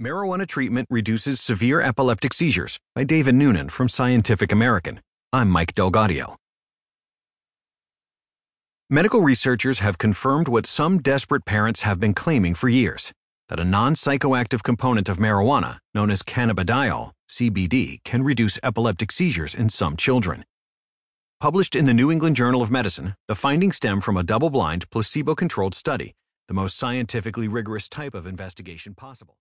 Marijuana Treatment Reduces Severe Epileptic Seizures by David Noonan from Scientific American. I'm Mike DelGaudio. Medical researchers have confirmed what some desperate parents have been claiming for years, that a non-psychoactive component of marijuana, known as cannabidiol, CBD, can reduce epileptic seizures in some children. Published in the New England Journal of Medicine, the findings stem from a double-blind, placebo-controlled study, the most scientifically rigorous type of investigation possible.